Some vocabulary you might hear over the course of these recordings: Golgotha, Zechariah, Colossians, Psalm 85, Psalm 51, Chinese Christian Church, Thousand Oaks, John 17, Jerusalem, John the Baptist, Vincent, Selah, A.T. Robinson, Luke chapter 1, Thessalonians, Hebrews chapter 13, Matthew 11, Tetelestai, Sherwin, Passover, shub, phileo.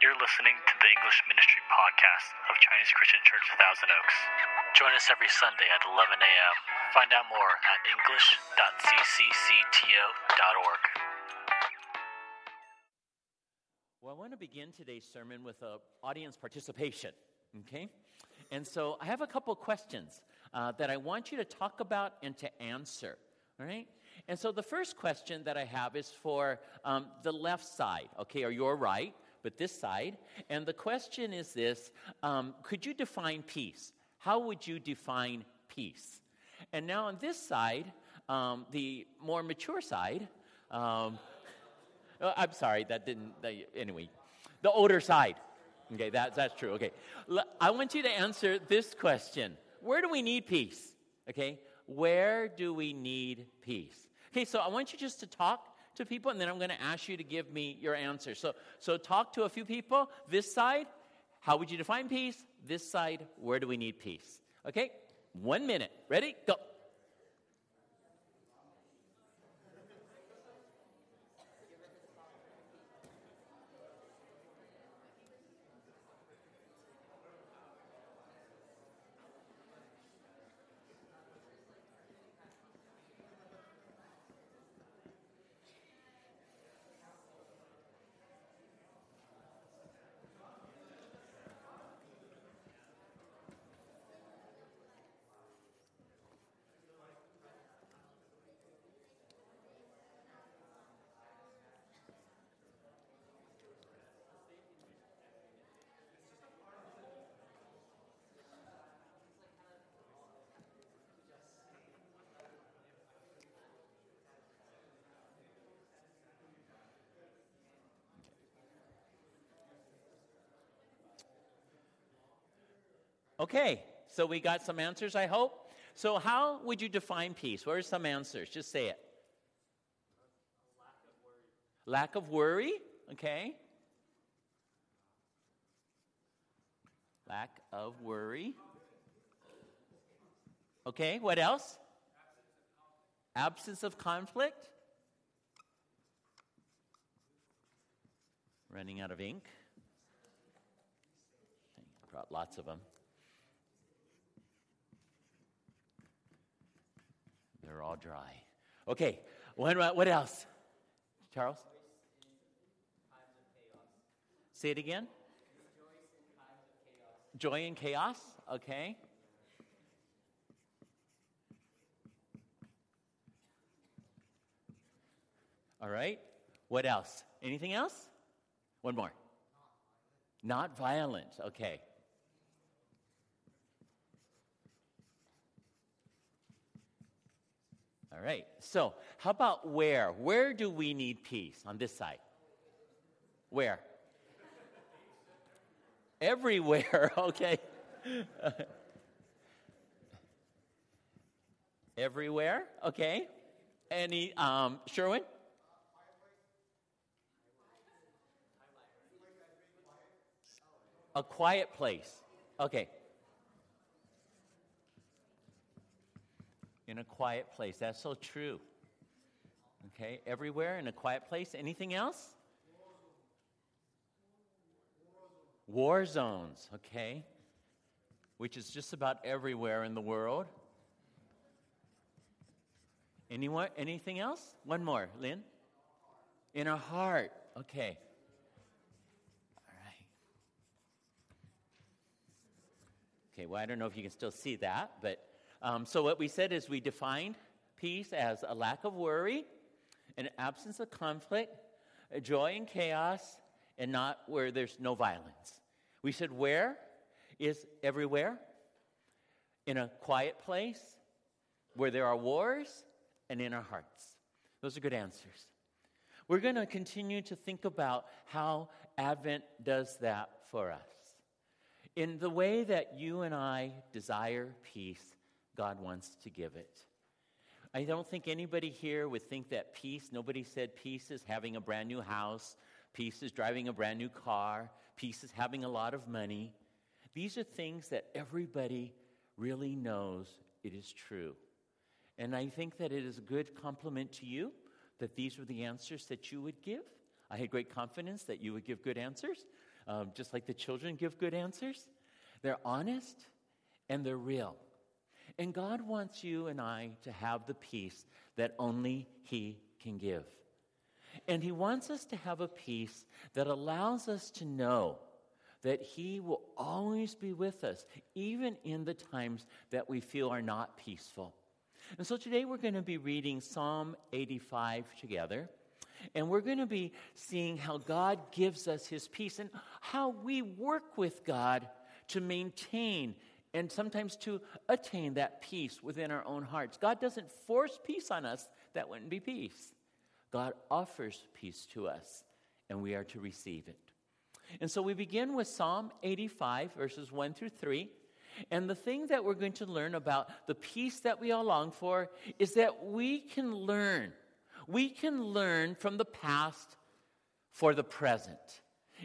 You're listening to the English Ministry Podcast of Chinese Christian Church, Thousand Oaks. Join us every Sunday at 11 a.m. Find out more at english.cccto.org. Well, I want to begin today's sermon with audience participation, okay? And so I have a couple questions that I want you to talk about and to answer, all right? And so the first question that I have is for the left side, okay, or your right, but this side. And the question is this, could you define peace? How would you define peace? And now on this side, the more mature side, I'm sorry, anyway, the older side. Okay, that's true, okay. I want you to answer this question. Where do we need peace? Okay, where do we need peace? Okay, so I want you just to talk to people, and then I'm going to ask you to give me your answer. So talk to a few people. This side, how would you define peace? This side, where do we need peace? Okay, 1 minute. Ready? Go. Okay, so we got some answers, I hope. So how would you define peace? What are some answers? Just say it. Lack of worry. Lack of worry, okay. Lack of worry. Okay, what else? Absence of conflict. Running out of ink. I brought lots of them. They're all dry. Okay, what else? Charles? Rejoice in times of chaos. Say it again. Rejoice in times of chaos. Joy in chaos, okay. All right, what else? Anything else? One more. Not violent, okay. All right, so how about where? Where do we need peace on this side? Where? Everywhere, okay. Everywhere, okay. Any, Sherwin? A quiet place, okay. In a quiet place. That's so true. Okay, everywhere in a quiet place. Anything else? War zones. Okay, which is just about everywhere in the world. Anyone? Anything else? One more, Lynn. In our heart. Okay. All right. Okay. Well, I don't know if you can still see that, but. So what we said is we defined peace as a lack of worry, an absence of conflict, a joy in chaos, and not where there's no violence. We said where is everywhere, in a quiet place, where there are wars, and in our hearts. Those are good answers. We're going to continue to think about how Advent does that for us. In the way that you and I desire peace, God wants to give it. I don't think anybody here would think that peace, nobody said peace is having a brand new house, peace is driving a brand new car, peace is having a lot of money. These are things that everybody really knows it is true. And I think that it is a good compliment to you that these were the answers that you would give. I had great confidence that you would give good answers. Just like the children give good answers, they're honest and they're real. And God wants you and I to have the peace that only He can give. And He wants us to have a peace that allows us to know that He will always be with us, even in the times that we feel are not peaceful. And so today we're going to be reading Psalm 85 together, and we're going to be seeing how God gives us His peace and how we work with God to maintain and sometimes to attain that peace within our own hearts. God doesn't force peace on us. That wouldn't be peace. God offers peace to us, and we are to receive it. And so we begin with Psalm 85, verses 1 through 3. And the thing that we're going to learn about the peace that we all long for is that we can learn. We can learn from the past for the present.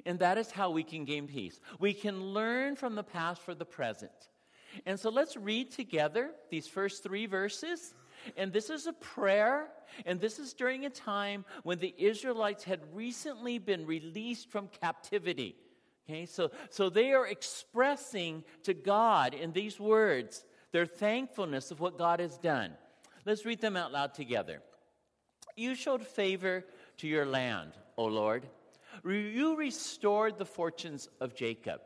And that is how we can gain peace. We can learn from the past for the present. And so let's read together these first three verses. And this is a prayer, and this is during a time when the Israelites had recently been released from captivity. Okay, so they are expressing to God in these words their thankfulness of what God has done. Let's read them out loud together. You showed favor to your land, O Lord. You restored the fortunes of Jacob.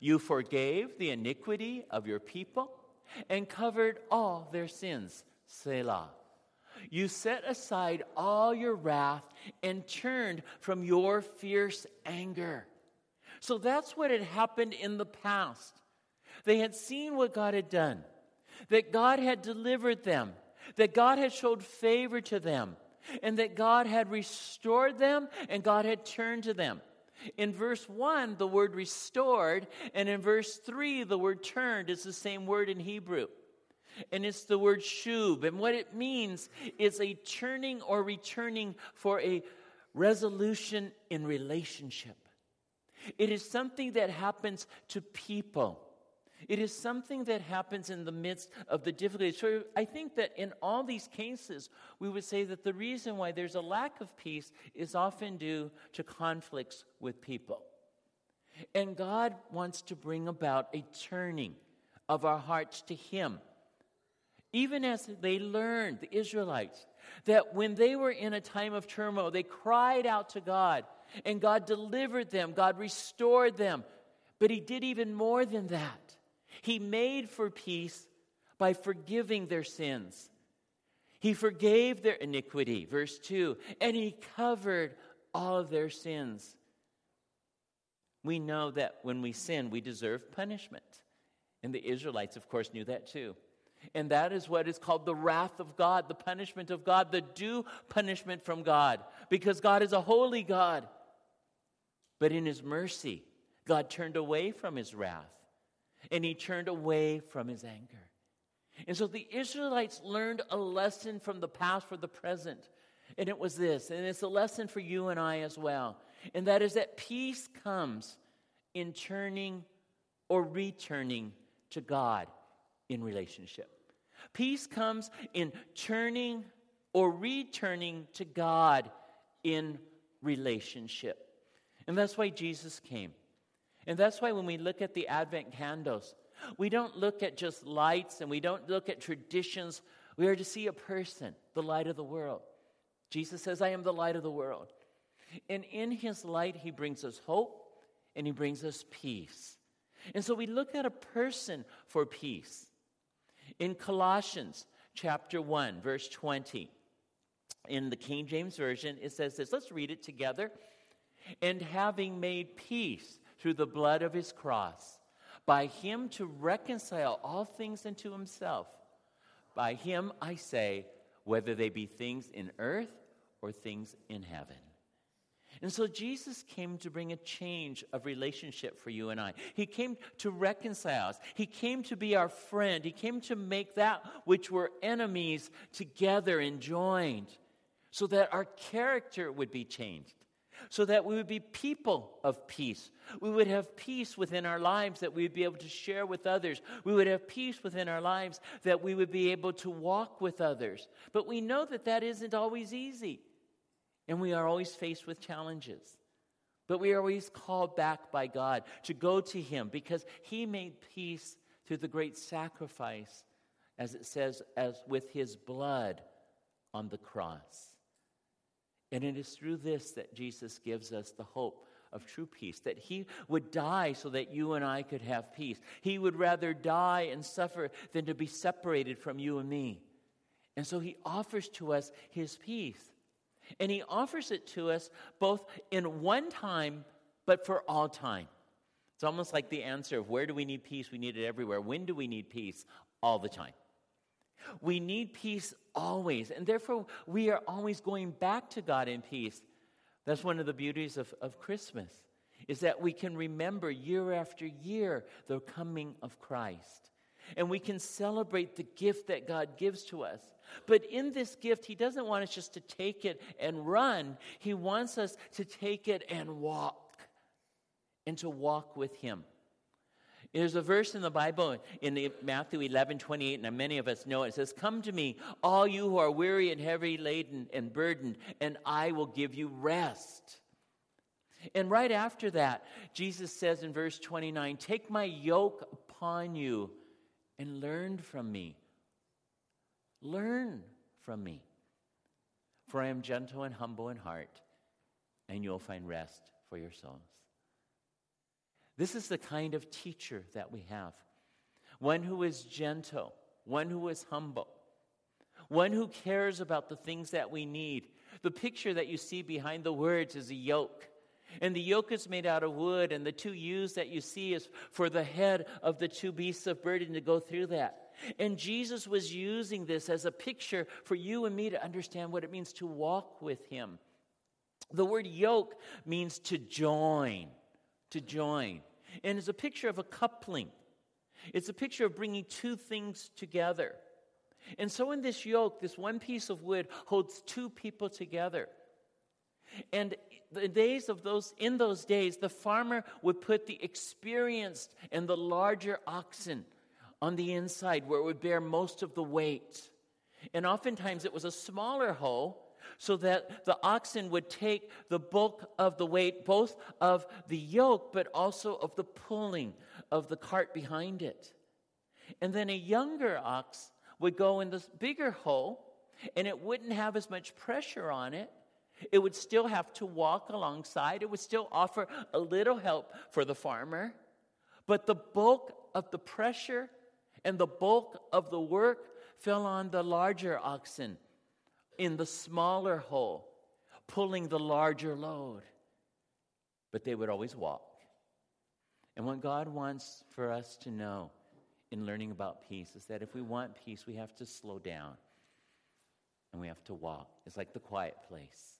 You forgave the iniquity of your people and covered all their sins. Selah. You set aside all your wrath and turned from your fierce anger. So that's what had happened in the past. They had seen what God had done, that God had delivered them, that God had showed favor to them, and that God had restored them, and God had turned to them. In verse 1, the word restored, and in verse 3, the word turned is the same word in Hebrew. And it's the word shub. And what it means is a turning or returning for a resolution in relationship. It is something that happens to people. It is something that happens in the midst of the difficulties. So I think that in all these cases, we would say that the reason why there's a lack of peace is often due to conflicts with people. And God wants to bring about a turning of our hearts to Him. Even as they learned, the Israelites, that when they were in a time of turmoil, they cried out to God, and God delivered them, God restored them. But He did even more than that. He made for peace by forgiving their sins. He forgave their iniquity, verse 2, and He covered all of their sins. We know that when we sin, we deserve punishment. And the Israelites, of course, knew that too. And that is what is called the wrath of God, the punishment of God, the due punishment from God, because God is a holy God. But in His mercy, God turned away from His wrath, and He turned away from His anger. And so the Israelites learned a lesson from the past for the present, and it was this, and it's a lesson for you and I as well, and that is that peace comes in turning or returning to God. In relationship, peace comes in turning or returning to God in relationship. And that's why Jesus came. And that's why when we look at the Advent candles, we don't look at just lights and we don't look at traditions. We are to see a person, the light of the world. Jesus says, I am the light of the world. And in His light, He brings us hope and He brings us peace. And so we look at a person for peace. In Colossians chapter 1, verse 20, in the King James Version, it says this. Let's read it together. And having made peace through the blood of His cross, by Him to reconcile all things unto Himself. By Him I say, whether they be things in earth or things in heaven. And so Jesus came to bring a change of relationship for you and I. He came to reconcile us. He came to be our friend. He came to make that which were enemies together and joined so that our character would be changed, so that we would be people of peace. We would have peace within our lives that we would be able to share with others. We would have peace within our lives that we would be able to walk with others. But we know that that isn't always easy. And we are always faced with challenges. But we are always called back by God to go to him because he made peace through the great sacrifice, as it says, as with his blood on the cross. And it is through this that Jesus gives us the hope of true peace, that he would die so that you and I could have peace. He would rather die and suffer than to be separated from you and me. And so he offers to us his peace. And he offers it to us both in one time, but for all time. It's almost like the answer of where do we need peace? We need it everywhere. When do we need peace? All the time. We need peace always. And therefore, we are always going back to God in peace. That's one of the beauties of Christmas, is that we can remember year after year the coming of Christ. And we can celebrate the gift that God gives to us. But in this gift, he doesn't want us just to take it and run. He wants us to take it and walk, and to walk with him. There's a verse in the Bible, in Matthew 11, 28, and many of us know it. It says, "Come to me, all you who are weary and heavy laden and burdened, and I will give you rest." And right after that, Jesus says in verse 29, "Take my yoke upon you and learn from me. Learn from me. For I am gentle and humble in heart, and you'll find rest for your souls." This is the kind of teacher that we have. One who is gentle, one who is humble, one who cares about the things that we need. The picture that you see behind the words is a yoke. And the yoke is made out of wood, and the two U's that you see is for the head of the two beasts of burden to go through that. And Jesus was using this as a picture for you and me to understand what it means to walk with him. The word yoke means to join. To join. And it's a picture of a coupling. It's a picture of bringing two things together. And so in this yoke, this one piece of wood holds two people together. And in those days, the farmer would put the experienced and the larger oxen on the inside where it would bear most of the weight. And oftentimes it was a smaller hoe, so that the oxen would take the bulk of the weight, both of the yoke, but also of the pulling of the cart behind it. And then a younger ox would go in this bigger hole, and it wouldn't have as much pressure on it. It would still have to walk alongside. It would still offer a little help for the farmer. But the bulk of the pressure and the bulk of the work fell on the larger oxen in the smaller hole, pulling the larger load. But they would always walk. And what God wants for us to know in learning about peace is that if we want peace, we have to slow down and we have to walk. It's like the quiet place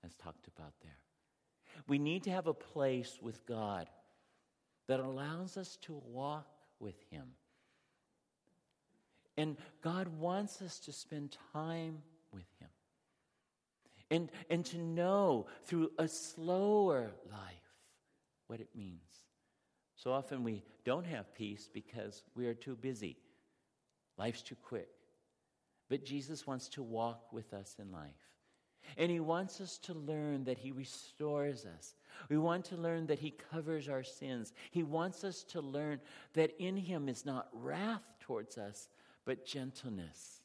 that's talked about there. We need to have a place with God that allows us to walk with him. And God wants us to spend time with him, and to know through a slower life what it means. So often we don't have peace because we are too busy. Life's too quick. But Jesus wants to walk with us in life. And he wants us to learn that he restores us. We want to learn that he covers our sins. He wants us to learn that in him is not wrath towards us, but gentleness.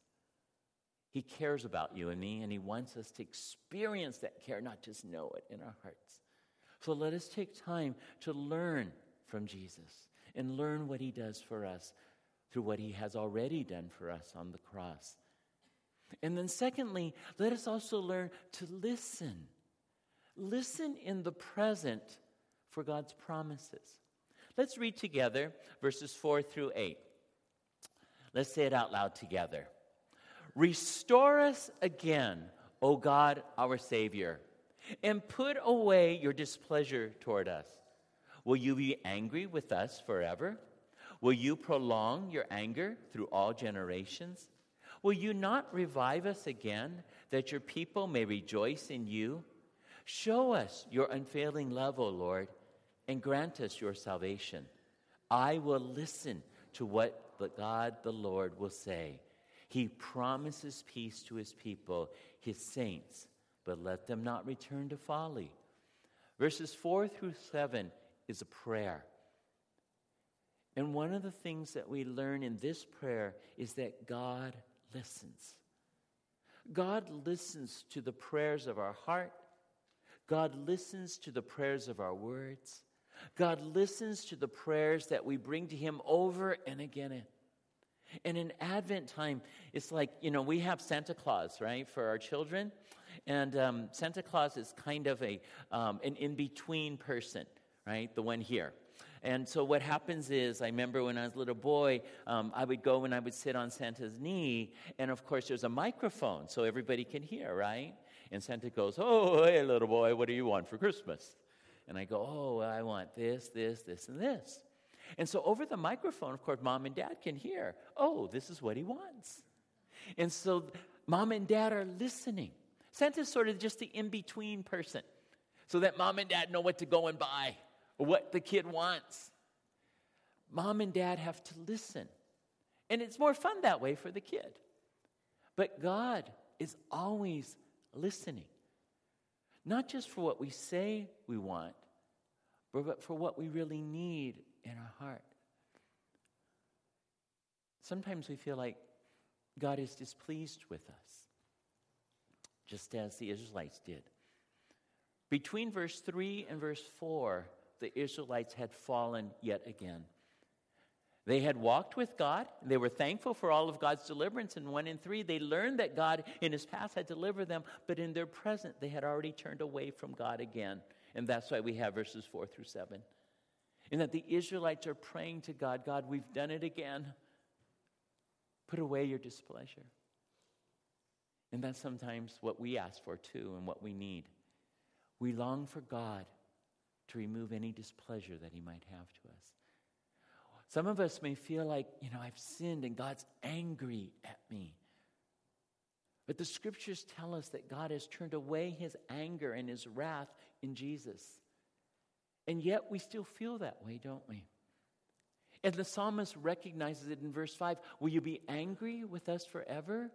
He cares about you and me, and he wants us to experience that care, not just know it in our hearts. So let us take time to learn from Jesus and learn what he does for us through what he has already done for us on the cross. And then secondly, let us also learn to listen. Listen in the present for God's promises. Let's read together verses 4-8. Let's say it out loud together. "Restore us again, O God, our Savior, and put away your displeasure toward us. Will you be angry with us forever? Will you prolong your anger through all generations? Will you not revive us again, that your people may rejoice in you? Show us your unfailing love, O Lord, and grant us your salvation. I will listen to what the Lord will say. He promises peace to his people, his saints, but let them not return to folly. Verses 4 through 7 is a prayer. And one of the things that we learn in this prayer is that God listens. God listens to the prayers of our heart. God listens to the prayers of our words. God listens to the prayers that we bring to Him over and again. And in Advent time, it's like, you know, we have Santa Claus, right, for our children. And Santa Claus is kind of an in-between person, right, the one here. And so what happens is, I remember when I was a little boy, I would go and I would sit on Santa's knee, and of course there's a microphone so everybody can hear, right? And Santa goes, "Oh, hey, little boy, what do you want for Christmas?" And I go, "Oh, I want this, this, this, and this." And so over the microphone, of course, Mom and Dad can hear, "Oh, this is what he wants." And so Mom and Dad are listening. Santa's sort of just the in-between person so that Mom and Dad know what to go and buy, what the kid wants. Mom and Dad have to listen. And it's more fun that way for the kid. But God is always listening. Not just for what we say we want, but for what we really need in our heart. Sometimes we feel like God is displeased with us, just as the Israelites did. Between verse 3 and verse 4, the Israelites had fallen yet again. They had walked with God. They were thankful for all of God's deliverance in 1 and 3. They learned that God in His past had delivered them, but in their present they had already turned away from God again. And that's why we have verses 4 through 7. And that the Israelites are praying to God, "God, we've done it again. Put away your displeasure." And that's sometimes what we ask for too and what we need. We long for God to remove any displeasure that He might have to us. Some of us may feel like, you know, I've sinned and God's angry at me. But the Scriptures tell us that God has turned away His anger and His wrath in Jesus. And yet we still feel that way, don't we? And the psalmist recognizes it in verse 5. Will you be angry with us forever?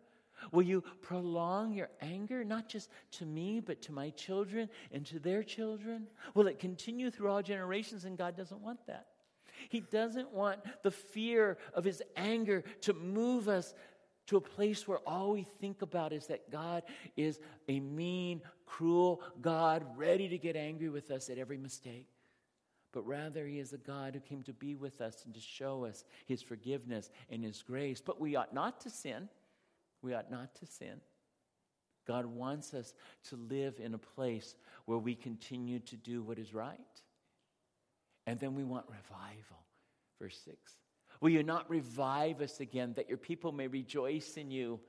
Will you prolong your anger, not just to me, but to my children and to their children? Will it continue through all generations? And God doesn't want that. He doesn't want the fear of His anger to move us to a place where all we think about is that God is a mean, cruel God, ready to get angry with us at every mistake. But rather, He is a God who came to be with us and to show us His forgiveness and His grace. But we ought not to sin. We ought not to sin. God wants us to live in a place where we continue to do what is right. And then we want revival. Verse 6. Will you not revive us again, that your people may rejoice in you?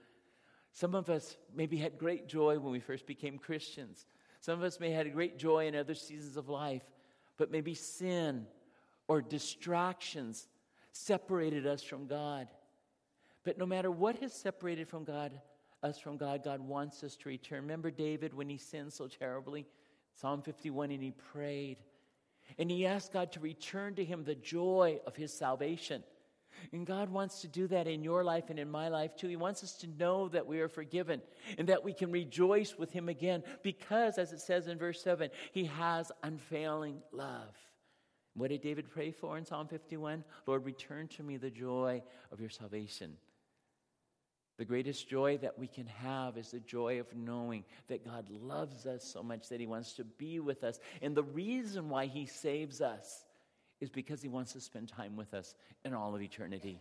Some of us maybe had great joy when we first became Christians. Some of us may have had great joy in other seasons of life. But maybe sin or distractions separated us from God. But no matter what has separated from God, us from God, God wants us to return. Remember David when he sinned so terribly? Psalm 51, and he prayed. And he asked God to return to him the joy of his salvation. And God wants to do that in your life and in my life too. He wants us to know that we are forgiven and that we can rejoice with Him again because, as it says in verse 7, He has unfailing love. What did David pray for in Psalm 51? Lord, return to me the joy of your salvation. The greatest joy that we can have is the joy of knowing that God loves us so much that He wants to be with us. And the reason why He saves us is because He wants to spend time with us in all of eternity.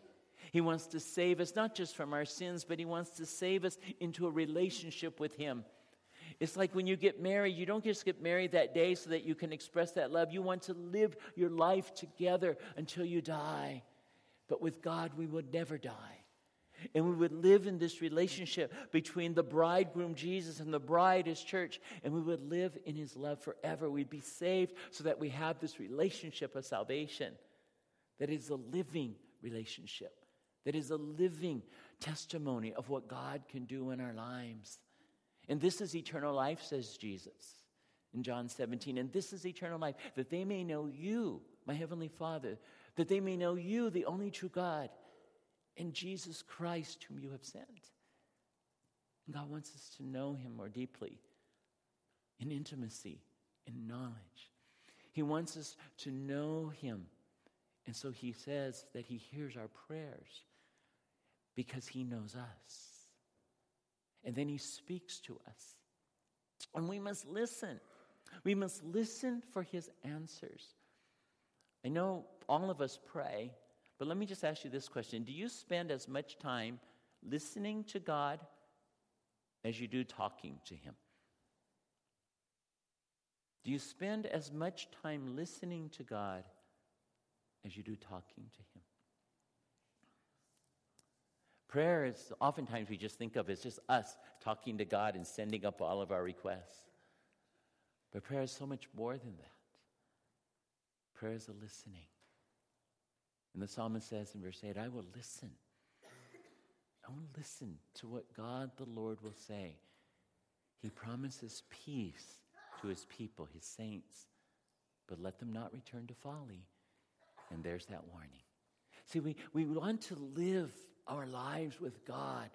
He wants to save us not just from our sins, but He wants to save us into a relationship with Him. It's like when you get married, you don't just get married that day so that you can express that love. You want to live your life together until you die. But with God, we will never die. And we would live in this relationship between the bridegroom, Jesus, and the bride, His church. And we would live in His love forever. We'd be saved so that we have this relationship of salvation that is a living relationship, that is a living testimony of what God can do in our lives. And this is eternal life, says Jesus in John 17. And this is eternal life, that they may know you, my heavenly Father, that they may know you, the only true God, in Jesus Christ, whom you have sent. And God wants us to know Him more deeply in intimacy, in knowledge. He wants us to know him. And so he says that he hears our prayers because he knows us. And then he speaks to us. And we must listen. We must listen for his answers. I know all of us pray, but let me just ask you this question. Do you spend as much time listening to God as you do talking to him? Do you spend as much time listening to God as you do talking to him? Prayer is oftentimes we just think of as just us talking to God and sending up all of our requests. But prayer is so much more than that. Prayer is a listening. And the psalmist says in verse 8, I will listen. I will listen to what God the Lord will say. He promises peace to his people, his saints, but let them not return to folly. And there's that warning. See, we want to live our lives with God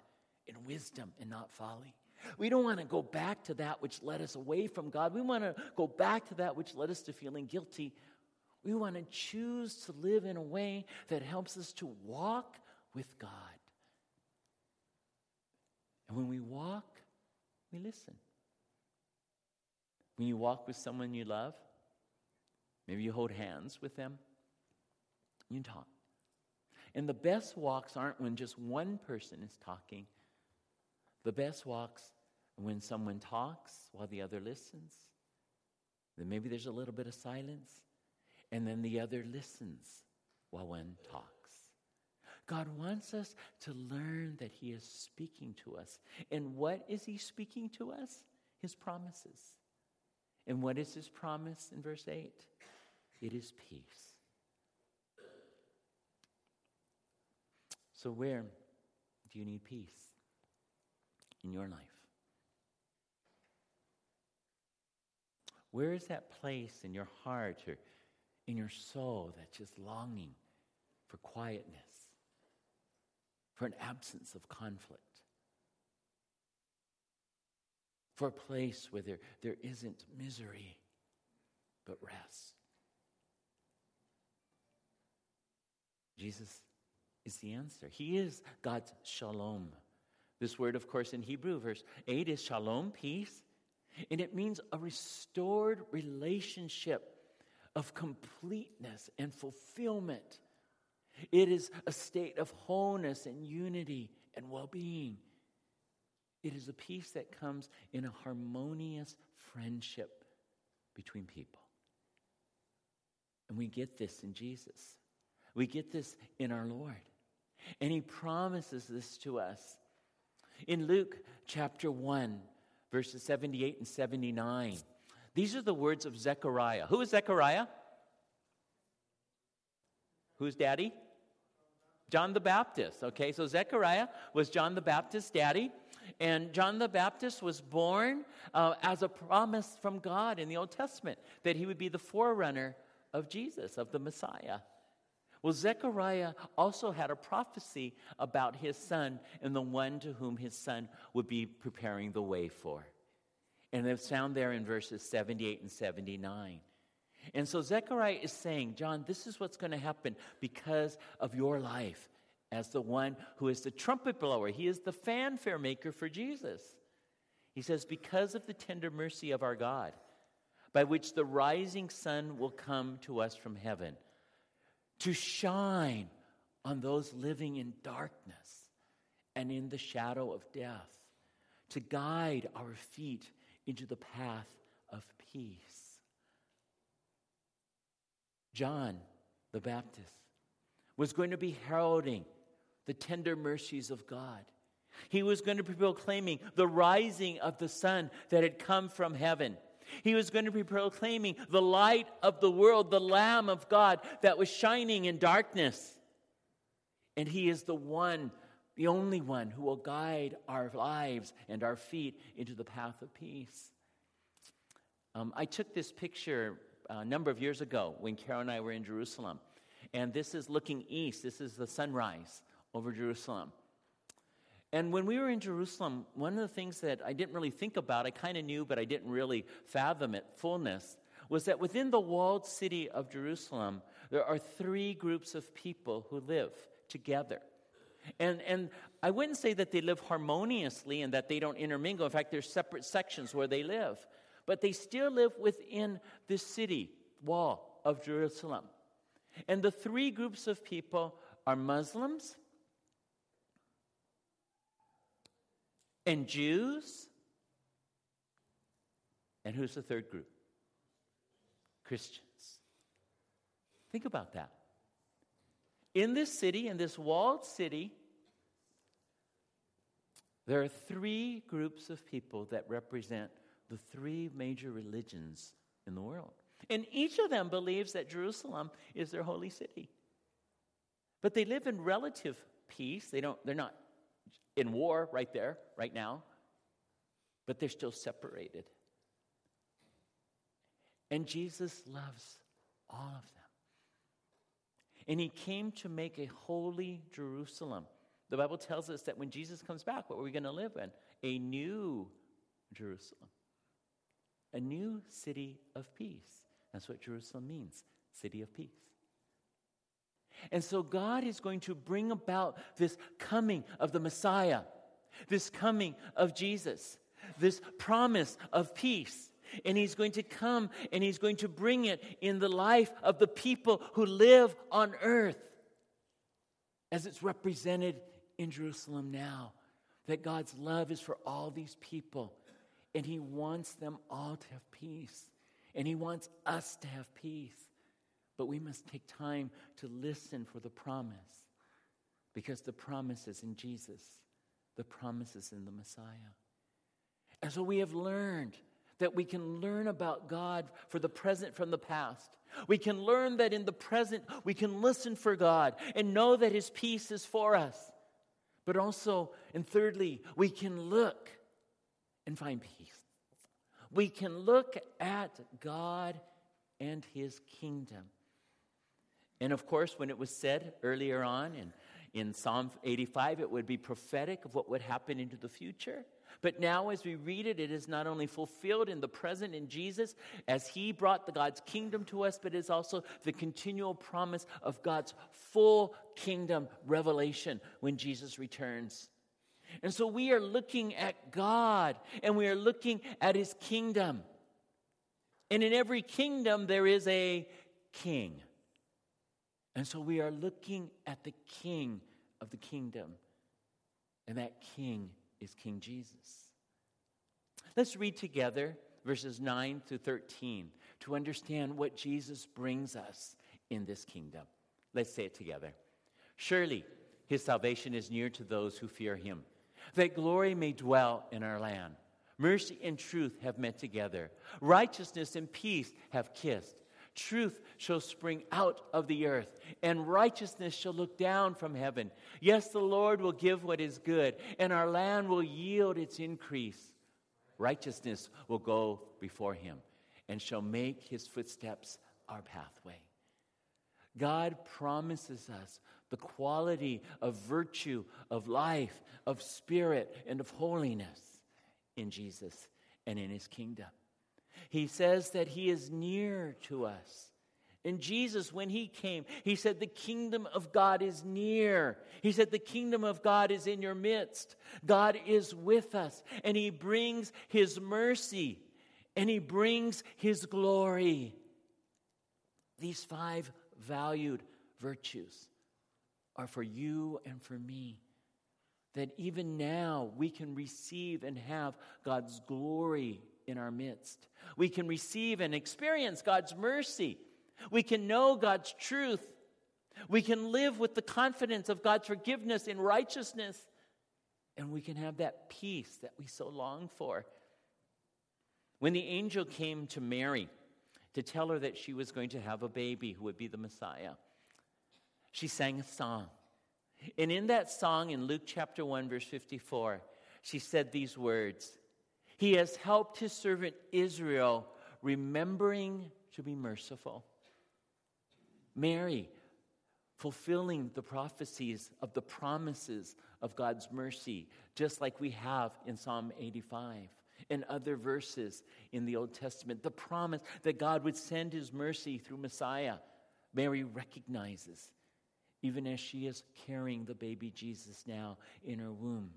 in wisdom and not folly. We don't want to go back to that which led us away from God. We want to go back to that which led us to feeling guilty. We want to choose to live in a way that helps us to walk with God. And when we walk, we listen. When you walk with someone you love, maybe you hold hands with them, you talk. And the best walks aren't when just one person is talking. The best walks are when someone talks while the other listens. Then maybe there's a little bit of silence, and then the other listens while one talks. God wants us to learn that he is speaking to us. And what is he speaking to us? His promises. And what is his promise in verse 8? It is peace. So where do you need peace in your life? Where is that place in your heart or in your soul that's just longing for quietness, for an absence of conflict, for a place where there isn't misery but rest? Jesus is the answer. He is God's shalom. This word, of course, in Hebrew, verse 8, is shalom, peace. And it means a restored relationship of completeness and fulfillment. It is a state of wholeness and unity and well-being. It is a peace that comes in a harmonious friendship between people. And we get this in Jesus. We get this in our Lord. And he promises this to us. In Luke chapter 1, verses 78 and 79, these are the words of Zechariah. Who is Zechariah? Who's daddy? John the Baptist. Okay, so Zechariah was John the Baptist's daddy. And John the Baptist was born as a promise from God in the Old Testament that he would be the forerunner of Jesus, of the Messiah. Well, Zechariah also had a prophecy about his son and the one to whom his son would be preparing the way for. And it's found there in verses 78 and 79. And so Zechariah is saying, John, this is what's going to happen because of your life as the one who is the trumpet blower. He is the fanfare maker for Jesus. He says, because of the tender mercy of our God, by which the rising sun will come to us from heaven, to shine on those living in darkness and in the shadow of death, to guide our feet into the path of peace. John the Baptist was going to be heralding the tender mercies of God. He was going to be proclaiming the rising of the sun that had come from heaven. He was going to be proclaiming the light of the world, the Lamb of God that was shining in darkness. And he is the one, the only one who will guide our lives and our feet into the path of peace. I took this picture a number of years ago when Carol and I were in Jerusalem. And this is looking east. This is the sunrise over Jerusalem. And when we were in Jerusalem, one of the things that I didn't really think about, I kind of knew, but I didn't really fathom it, fullness, was that within the walled city of Jerusalem, there are three groups of people who live together. And I wouldn't say that they live harmoniously and that they don't intermingle. In fact, there's separate sections where they live. But they still live within the city wall of Jerusalem. And the three groups of people are Muslims and Jews. And who's the third group? Christians. Think about that. In this city, in this walled city, there are three groups of people that represent the three major religions in the world. And each of them believes that Jerusalem is their holy city. But they live in relative peace. They're not in war right there, right now. But they're still separated. And Jesus loves all of them. And he came to make a holy Jerusalem. The Bible tells us that when Jesus comes back, what are we going to live in? A new Jerusalem. A new city of peace. That's what Jerusalem means, city of peace. And so God is going to bring about this coming of the Messiah, this coming of Jesus, this promise of peace. And he's going to come and he's going to bring it in the life of the people who live on earth, as it's represented in Jerusalem now, that God's love is for all these people. And he wants them all to have peace. And he wants us to have peace. But we must take time to listen for the promise. Because the promise is in Jesus. The promise is in the Messiah. And so we have learned that we can learn about God for the present from the past. We can learn that in the present we can listen for God and know that his peace is for us. But also, and thirdly, we can look and find peace. We can look at God and his kingdom. And of course, when it was said earlier on in Psalm 85, it would be prophetic of what would happen into the future. But now as we read it, it is not only fulfilled in the present in Jesus as he brought the God's kingdom to us, but it's also the continual promise of God's full kingdom revelation when Jesus returns. And so we are looking at God, and we are looking at his kingdom. And in every kingdom, there is a king. And so we are looking at the king of the kingdom. And that king is King Jesus. Let's read together verses 9 through 13 to understand what Jesus brings us in this kingdom. Let's say it together. Surely his salvation is near to those who fear him, that glory may dwell in our land. Mercy and truth have met together. Righteousness and peace have kissed. Truth shall spring out of the earth, and righteousness shall look down from heaven. Yes, the Lord will give what is good, and our land will yield its increase. Righteousness will go before him, and shall make his footsteps our pathway. God promises us the quality of virtue, of life, of spirit, and of holiness in Jesus and in his kingdom. He says that he is near to us. And Jesus, when he came, he said the kingdom of God is near. He said the kingdom of God is in your midst. God is with us, and he brings his mercy, and he brings his glory. These five valued virtues are for you and for me, that even now we can receive and have God's glory in our midst. We can receive and experience God's mercy. We can know God's truth. We can live with the confidence of God's forgiveness and righteousness, and we can have that peace that we so long for. When the angel came to Mary to tell her that she was going to have a baby who would be the Messiah, she sang a song. And in that song, in Luke chapter 1, verse 54, she said these words: "He has helped his servant Israel, remembering to be merciful." Mary, fulfilling the prophecies of the promises of God's mercy, just like we have in Psalm 85. and other verses in the Old Testament. The promise that God would send his mercy through Messiah, Mary recognizes, even as she is carrying the baby Jesus now in her womb,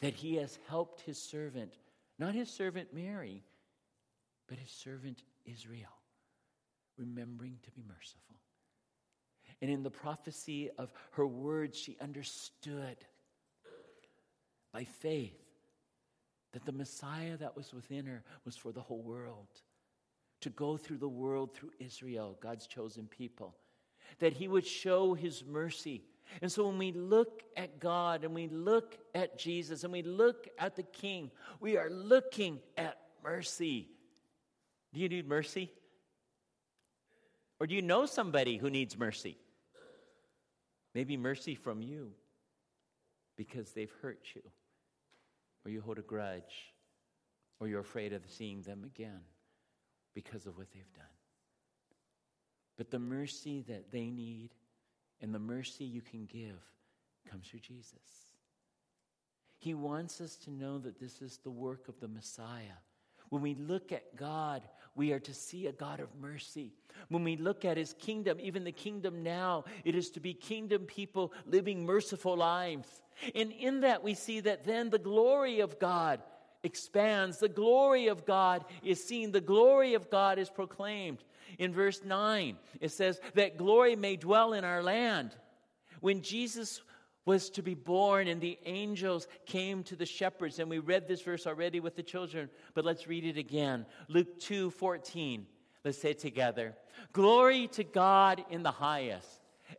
that he has helped his servant, not his servant Mary, but his servant Israel, remembering to be merciful. And in the prophecy of her words, she understood by faith that the Messiah that was within her was for the whole world, to go through the world through Israel, God's chosen people, that he would show his mercy. And so when we look at God and we look at Jesus and we look at the King, we are looking at mercy. Do you need mercy? Or do you know somebody who needs mercy? Maybe mercy from you because they've hurt you, or you hold a grudge, or you're afraid of seeing them again because of what they've done. But the mercy that they need and the mercy you can give comes through Jesus. He wants us to know that this is the work of the Messiah. When we look at God, we are to see a God of mercy. When we look at his kingdom, even the kingdom now, it is to be kingdom people living merciful lives. And in that we see that then the glory of God expands. The glory of God is seen. The glory of God is proclaimed. In verse 9, it says that glory may dwell in our land. When Jesus was to be born and the angels came to the shepherds. And we read this verse already with the children, but let's read it again. Luke 2:14. Let's say it together. Glory to God in the highest,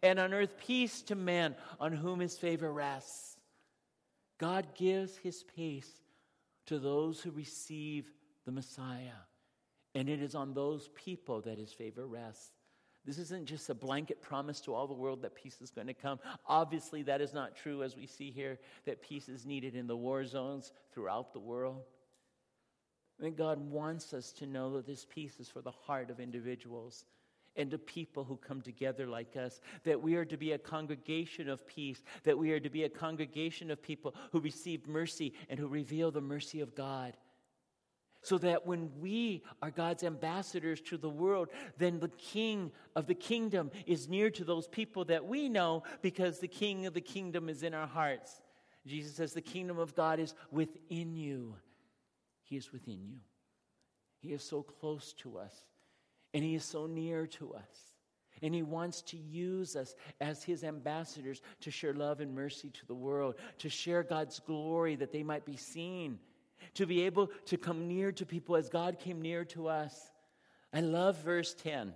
and on earth peace to men on whom his favor rests. God gives his peace to those who receive the Messiah. And it is on those people that his favor rests. This isn't just a blanket promise to all the world that peace is going to come. Obviously, that is not true, as we see here, that peace is needed in the war zones throughout the world. And God wants us to know that this peace is for the heart of individuals and to people who come together like us, that we are to be a congregation of peace, that we are to be a congregation of people who receive mercy and who reveal the mercy of God. So that when we are God's ambassadors to the world, then the King of the kingdom is near to those people that we know because the King of the kingdom is in our hearts. Jesus says the kingdom of God is within you. He is within you. He is so close to us, and he is so near to us, and he wants to use us as his ambassadors to share love and mercy to the world, to share God's glory that they might be seen, to be able to come near to people as God came near to us. I love verse 10.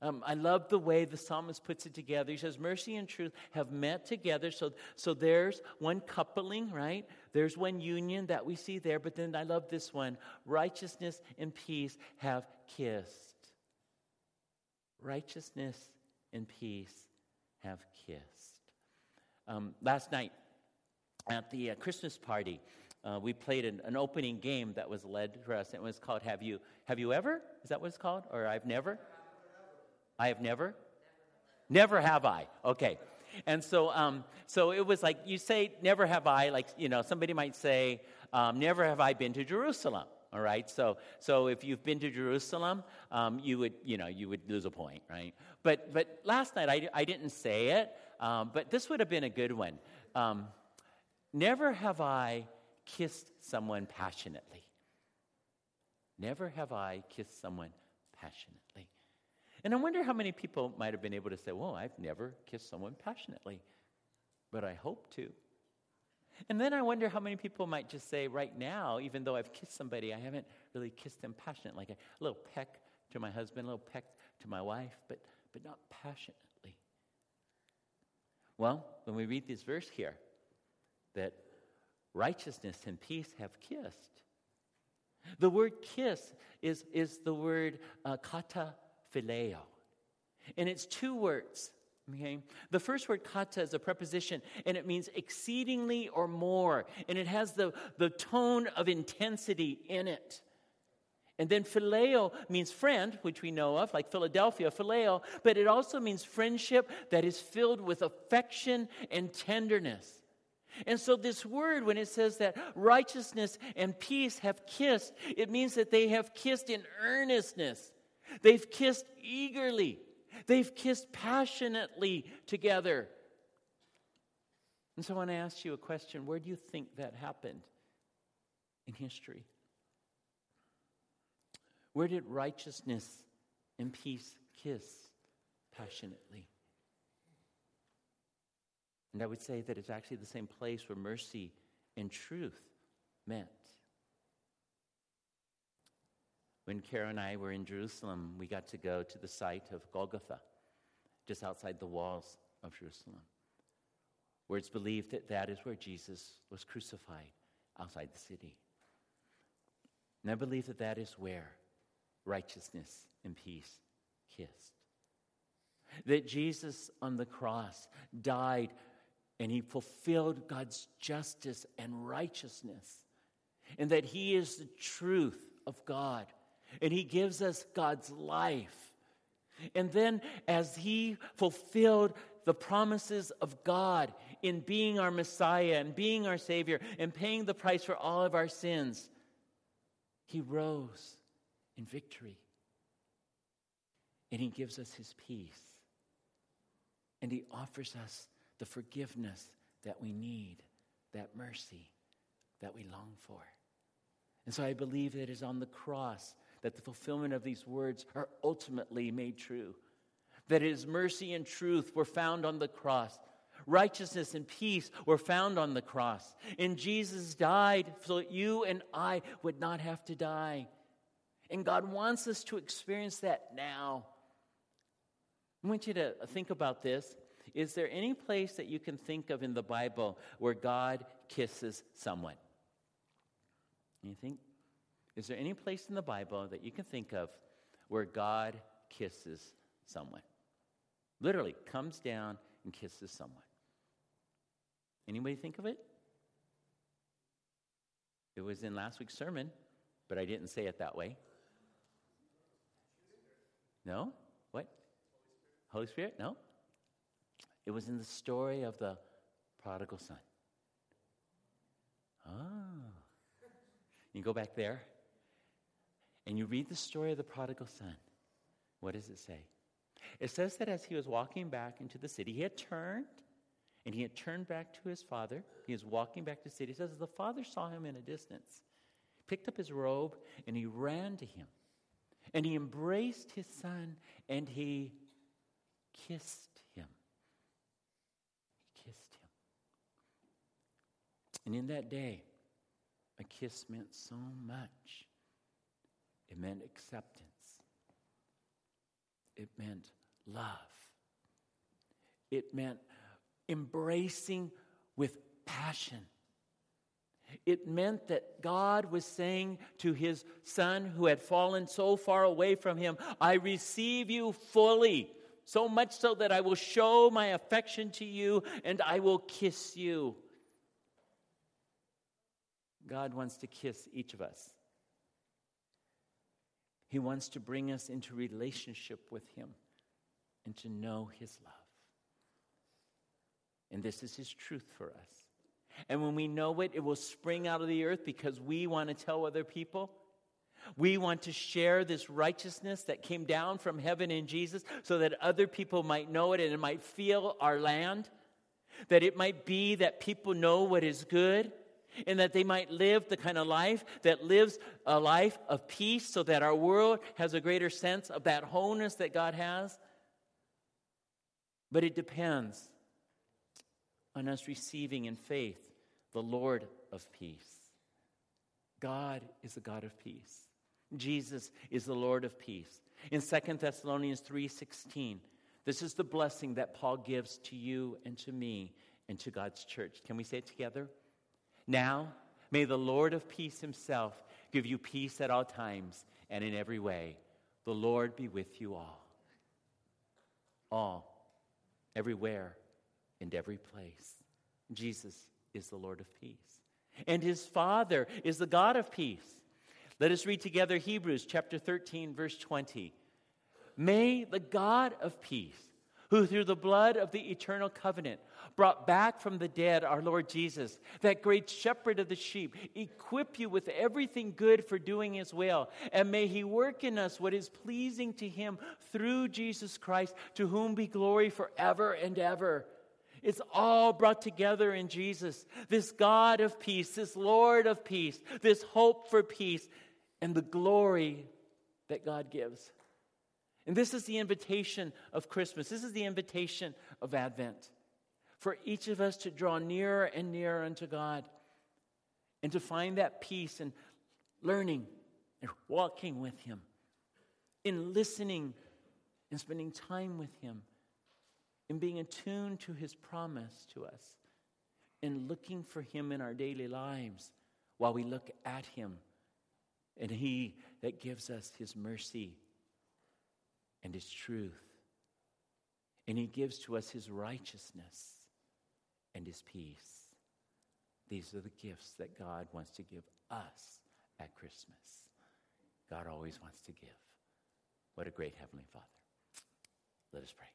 I love the way the psalmist puts it together. He says, mercy and truth have met together. So there's one coupling, right? There's one union that we see there. But then I love this one. Righteousness and peace have kissed. Righteousness and peace have kissed. Last night at the Christmas party, we played an opening game that was led for us. It was called Have You Ever? Is that what it's called? Or I've Never? I have never? Never have I. Okay. And so it was like you say never have I, like, you know, somebody might say, never have I been to Jerusalem. All right. So if you've been to Jerusalem, you would lose a point, right? But last night I didn't say it, but this would have been a good one. Never have I kissed someone passionately. Never have I kissed someone passionately. And I wonder how many people might have been able to say, well, I've never kissed someone passionately, but I hope to. And then I wonder how many people might just say right now, even though I've kissed somebody, I haven't really kissed them passionately. Like a little peck to my husband, a little peck to my wife, but not passionately. Well, when we read this verse here, that righteousness and peace have kissed. The word kiss is the word kata phileo. And it's two words. Okay? The first word kata is a preposition, and it means exceedingly or more. And it has the tone of intensity in it. And then phileo means friend, which we know of, like Philadelphia, phileo. But it also means friendship that is filled with affection and tenderness. And so this word, when it says that righteousness and peace have kissed, it means that they have kissed in earnestness. They've kissed eagerly. They've kissed passionately together. And so I want to ask you a question. Where do you think that happened in history? Where did righteousness and peace kiss passionately? And I would say that it's actually the same place where mercy and truth met. When Kara and I were in Jerusalem, we got to go to the site of Golgotha, just outside the walls of Jerusalem, where it's believed that that is where Jesus was crucified, outside the city. And I believe that that is where righteousness and peace kissed. That Jesus on the cross died and he fulfilled God's justice and righteousness. And that he is the truth of God. And he gives us God's life. And then as he fulfilled the promises of God in being our Messiah and being our Savior and paying the price for all of our sins, he rose in victory. And he gives us his peace. And he offers us the forgiveness that we need, that mercy that we long for. And so I believe that it is on the cross that the fulfillment of these words are ultimately made true. That his mercy and truth were found on the cross. Righteousness and peace were found on the cross. And Jesus died so that you and I would not have to die. And God wants us to experience that now. I want you to think about this. Is there any place that you can think of in the Bible where God kisses someone? Anything? Is there any place in the Bible that you can think of where God kisses someone? Literally comes down and kisses someone. Anybody think of it? It was in last week's sermon, but I didn't say it that way. No? Holy Spirit? No. It was in the story of the prodigal son. You go back there and you read the story of the prodigal son. What does it say? It says that as he was walking back into the city, he had turned back to his father. He was walking back to the city. It says the father saw him in a distance, picked up his robe, and he ran to him. And he embraced his son, and he kissed him. He kissed him. And in that day, a kiss meant so much. It meant acceptance. It meant love. It meant embracing with passion. It meant that God was saying to his son who had fallen so far away from him, I receive you fully. So much so that I will show my affection to you and I will kiss you. God wants to kiss each of us. He wants to bring us into relationship with him and to know his love. And this is his truth for us. And when we know it, it will spring out of the earth because we want to tell other people. We want to share this righteousness that came down from heaven in Jesus so that other people might know it and it might feel our land. That it might be that people know what is good and that they might live the kind of life that lives a life of peace so that our world has a greater sense of that wholeness that God has. But it depends on us receiving in faith the Lord of peace. God is the God of peace. Jesus is the Lord of peace. In 2 Thessalonians 3:16, this is the blessing that Paul gives to you and to me and to God's church. Can we say it together? Now, may the Lord of peace himself give you peace at all times and in every way. The Lord be with you all. All, everywhere, and every place. Jesus is the Lord of peace. And his Father is the God of peace. Let us read together Hebrews chapter 13, verse 20. May the God of peace, who through the blood of the eternal covenant brought back from the dead our Lord Jesus, that great shepherd of the sheep, equip you with everything good for doing his will, and may he work in us what is pleasing to him through Jesus Christ, to whom be glory forever and ever. It's all brought together in Jesus, this God of peace, this Lord of peace, this hope for peace, and the glory that God gives. And this is the invitation of Christmas. This is the invitation of Advent. For each of us to draw nearer and nearer unto God and to find that peace in learning and walking with him, in listening and spending time with him, in being attuned to his promise to us, in looking for him in our daily lives while we look at him and he that gives us his mercy and his truth. And he gives to us his righteousness and his peace. These are the gifts that God wants to give us at Christmas. God always wants to give. What a great Heavenly Father. Let us pray.